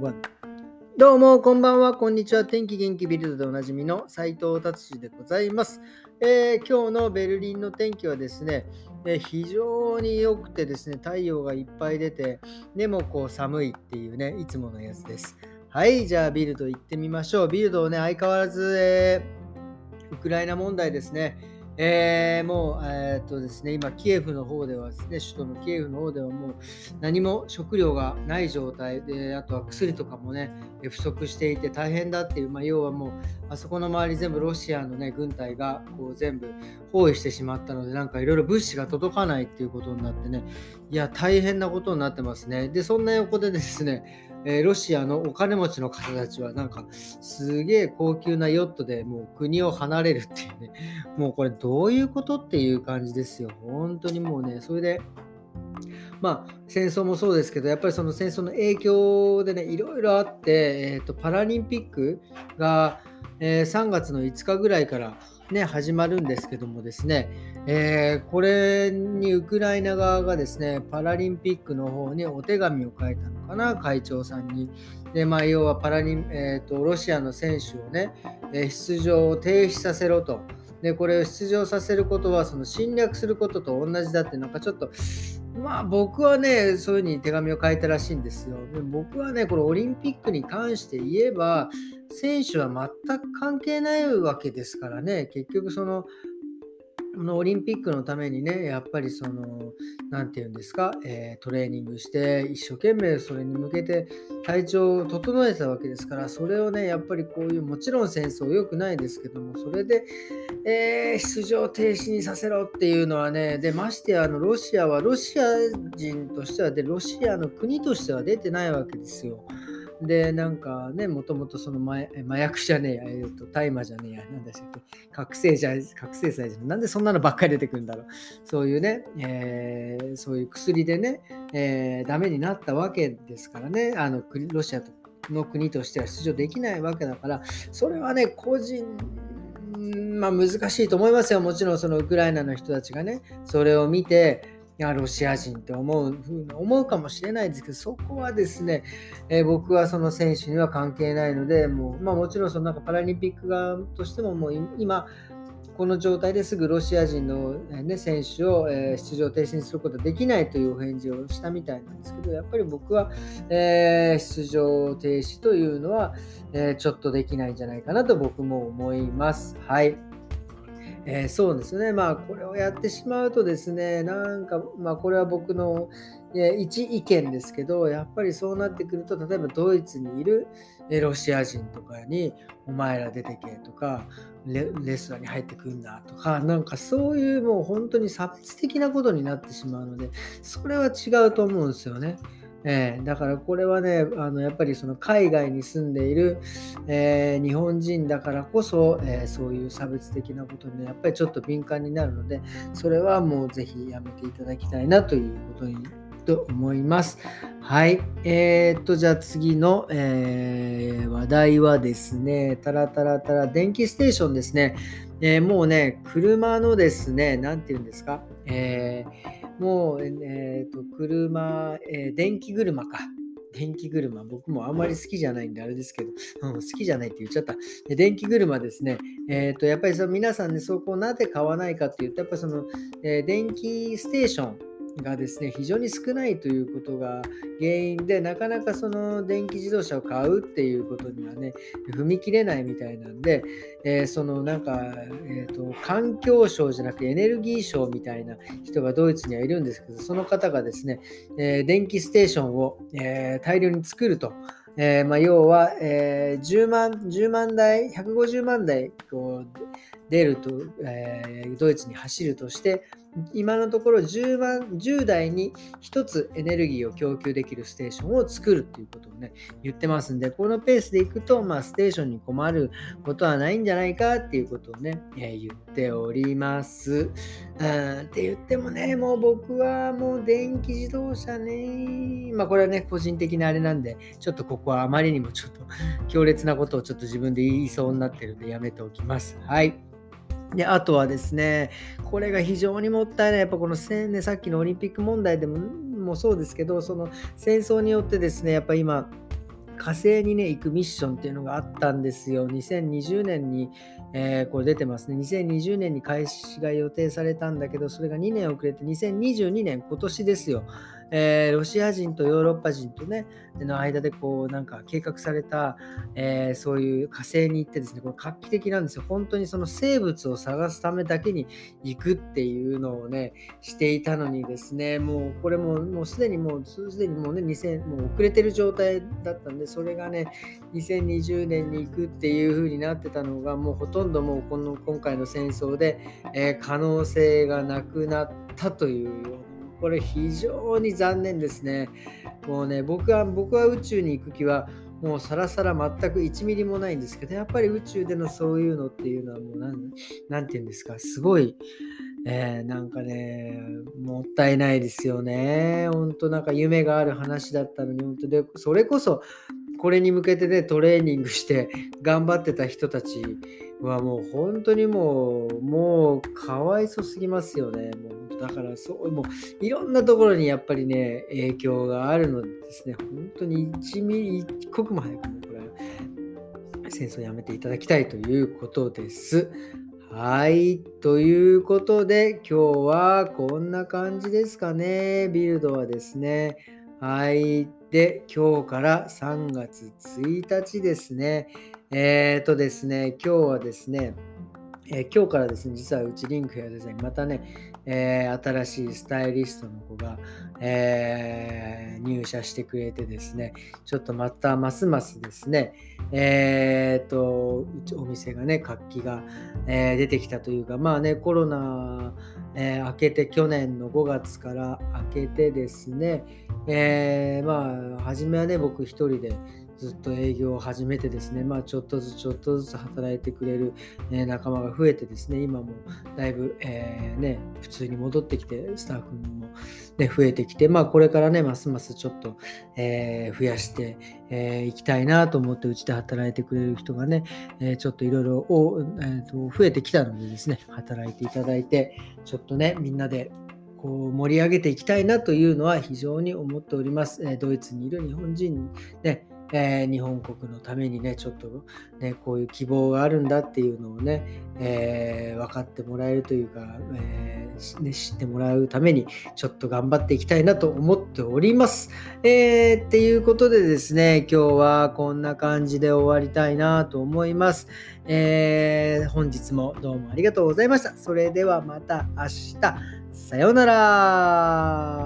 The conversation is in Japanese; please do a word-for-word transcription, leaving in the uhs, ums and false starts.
ワン。どうもこんばんは、こんにちは。天気元気ビルドでおなじみの斉藤達志でございます。えー、今日のベルリンの天気はですね、えー、非常に良くてですね、太陽がいっぱい出て、でもこう寒いっていうね、いつものやつです。はい、じゃあビルド行ってみましょう。ビルドをね、相変わらず、えー、ウクライナ問題ですね。えー、もう、えーっとですね、今キエフの方ではですね、首都のキエフの方ではもう何も食料がない状態で、あとは薬とかもね不足していて大変だっていう、まあ、要はもうあそこの周り全部ロシアの、ね、軍隊がこう全部包囲してしまったので、なんかいろいろ物資が届かないっていうことになってね、いや大変なことになってますね。でそんな横でですね、えー、ロシアのお金持ちの方たちはなんかすげえ高級なヨットでもう国を離れるっていうね、もうこれどういうことっていう感じですよ、本当にもうね。それでまあ戦争もそうですけど、やっぱりその戦争の影響でね、いろいろあって、えーと、パラリンピックが、えー、さんがつのいつかぐらいからね始まるんですけどもですね、えー、これにウクライナ側がですね、パラリンピックの方にお手紙を書いたのかな、会長さんに。でまあ要はパラリン、えーと、ロシアの選手をね、えー、出場を停止させろと。でこれを出場させることはその侵略することと同じだって、なんかちょっとまあ僕はねそういう風に手紙を書いたらしいんですよ。で僕はねこれオリンピックに関して言えば選手は全く関係ないわけですからね、結局そのこのオリンピックのためにね、やっぱりそのなんていうんですか、えー、トレーニングして一生懸命それに向けて体調を整えたわけですから、それをねやっぱりこういう、もちろん戦争良くないですけども、それで、えー、出場停止にさせろっていうのはね、でましてやあのロシアはロシア人としてはでロシアの国としては出てないわけですよ。でなんかね、もともとその麻薬じゃねえや、えー、と大麻じゃねえや、なんだっけ、覚醒剤覚醒剤じゃなんでそんなのばっかり出てくるんだろう、そういうね、えー、そういう薬でね、えー、ダメになったわけですからね、あのロシアの国としては出場できないわけだから、それはね個人、まあ難しいと思いますよ。もちろんそのウクライナの人たちがねそれを見て、いやロシア人って思うふうに思うかもしれないですけど、そこはですね、えー、僕はその選手には関係ないので、もう、まあ、もちろんそのなんかパラリンピック側としてももう今この状態ですぐロシア人の、ね、選手を、えー、出場停止にすることはできないというお返事をしたみたいなんですけど、やっぱり僕は、えー、出場停止というのは、えー、ちょっとできないんじゃないかなと僕も思います。はい。えー、そうですね、まあこれをやってしまうとですね、なんかまあこれは僕の一意見ですけど、やっぱりそうなってくると、例えばドイツにいるロシア人とかにお前ら出てけとか、レ、レストランに入ってくんなとか、なんかそういうもう本当に差別的なことになってしまうので、それは違うと思うんですよね。えー、だからこれはね、あのやっぱりその海外に住んでいる、えー、日本人だからこそ、えー、そういう差別的なことにやっぱりちょっと敏感になるので、それはもうぜひやめていただきたいなということにと思います。はい、えー、っとじゃあ次の、えー、話題はですね、タラタラタラ電気ステーションですね。えー、もうね車のですね、なんていうんですか、えーもう、えー、と車、えー、電気車か。電気車、僕もあんまり好きじゃないんであれですけど、うん、好きじゃないって言っちゃった。で電気車ですね。えー、とやっぱりその皆さんね、そこをなぜ買わないかっていうと、やっぱりその、えー、電気ステーションがですね非常に少ないということが原因で、なかなかその電気自動車を買うっていうことにはね踏み切れないみたいなんで、えー、そのなんか、えーと、環境省じゃなくてエネルギー省みたいな人がドイツにはいるんですけど、その方がですね、えー、電気ステーションを、えー、大量に作ると。えーまあ、要は、えー、じゅうまんだい、ひゃくごじゅうまんだいこう出ると、えー、ドイツに走るとして、今のところじゅうだいにひとつエネルギーを供給できるステーションを作るということをね言ってますんで、このペースでいくと、まあ、ステーションに困ることはないんじゃないかっていうことをね、えー、言っております。うんって言ってもね、もう僕はもう電気自動車ね、まあこれはね個人的なあれなんで、ちょっとここはあまりにもちょっと強烈なことをちょっと自分で言いそうになってるんでやめておきます。はい。であとはですね、これが非常にもったいない、やっぱこの戦、ね、さっきのオリンピック問題でも、もそうですけど、その戦争によってですね、やっぱ今火星にね行くミッションっていうのがあったんですよ。にせんにじゅうねんに、えー、これ出てますね。にせんにじゅうねんに開始が予定されたんだけど、それがにねん遅れてにせんにじゅうにねん、今年ですよ、えー、ロシア人とヨーロッパ人とねの間でこうなんか計画された、えー、そういう火星に行ってですね、これ画期的なんですよ。本当にその生物を探すためだけに行くっていうのをねしていたのにですね、もうこれももうすでにもうすでにもうねにせんもう遅れてる状態だったんで、それがねにせんにじゅうねんに行くっていう風になってたのが、もうほとんどもうこの今回の戦争で、えー、可能性がなくなったという、これ非常に残念ですね。もうね僕は僕は宇宙に行く気はもうさらさら全くいちミリもないんですけど、やっぱり宇宙でのそういうのっていうのはもうなん、なんていうんですか、すごい、えー、なんかねもったいないですよね。本当なんか夢がある話だったのに、本当でそれこそこれに向けてねトレーニングして頑張ってた人たちはもう本当にもうもうかわいそすぎますよね。もうだからそうもういろんなところにやっぱりね影響があるのでですね、本当に一ミリ一刻も早くこれ戦争やめていただきたいということです。はい、ということで今日はこんな感じですかね。ビルドはですね、はい、で今日からさんがつついたちですね、えーとですね今日はですねえー、今日からですね、実はうちリンクヘアデザイン、またね、えー、新しいスタイリストの子が、えー、入社してくれてですね、ちょっとまたますますですね、えー、とお店がね、活気が、えー、出てきたというか、まあね、コロナ、えー、明けて、去年のごがつから明けてですね、えー、まあ、初めはね、僕一人で、ずっと営業を始めてですね、まあ、ちょっとずつちょっとずつ働いてくれる、ね、仲間が増えてですね、今もだいぶ、えーね、普通に戻ってきて、スタッフも、ね、増えてきて、まあ、これからねますますちょっと、えー、増やしてい、えー、きたいなと思って、うちで働いてくれる人がね、えー、ちょっといろいろ増えてきたのでですね、働いていただいて、ちょっとねみんなでこう盛り上げていきたいなというのは非常に思っております、えー、ドイツにいる日本人ね、えー、日本国のためにねちょっとねこういう希望があるんだっていうのをね、えー、分かってもらえるというか、えーね、知ってもらうためにちょっと頑張っていきたいなと思っております。えー、っていうことでですね、今日はこんな感じで終わりたいなと思います、えー、本日もどうもありがとうございました。それではまた明日。さようなら。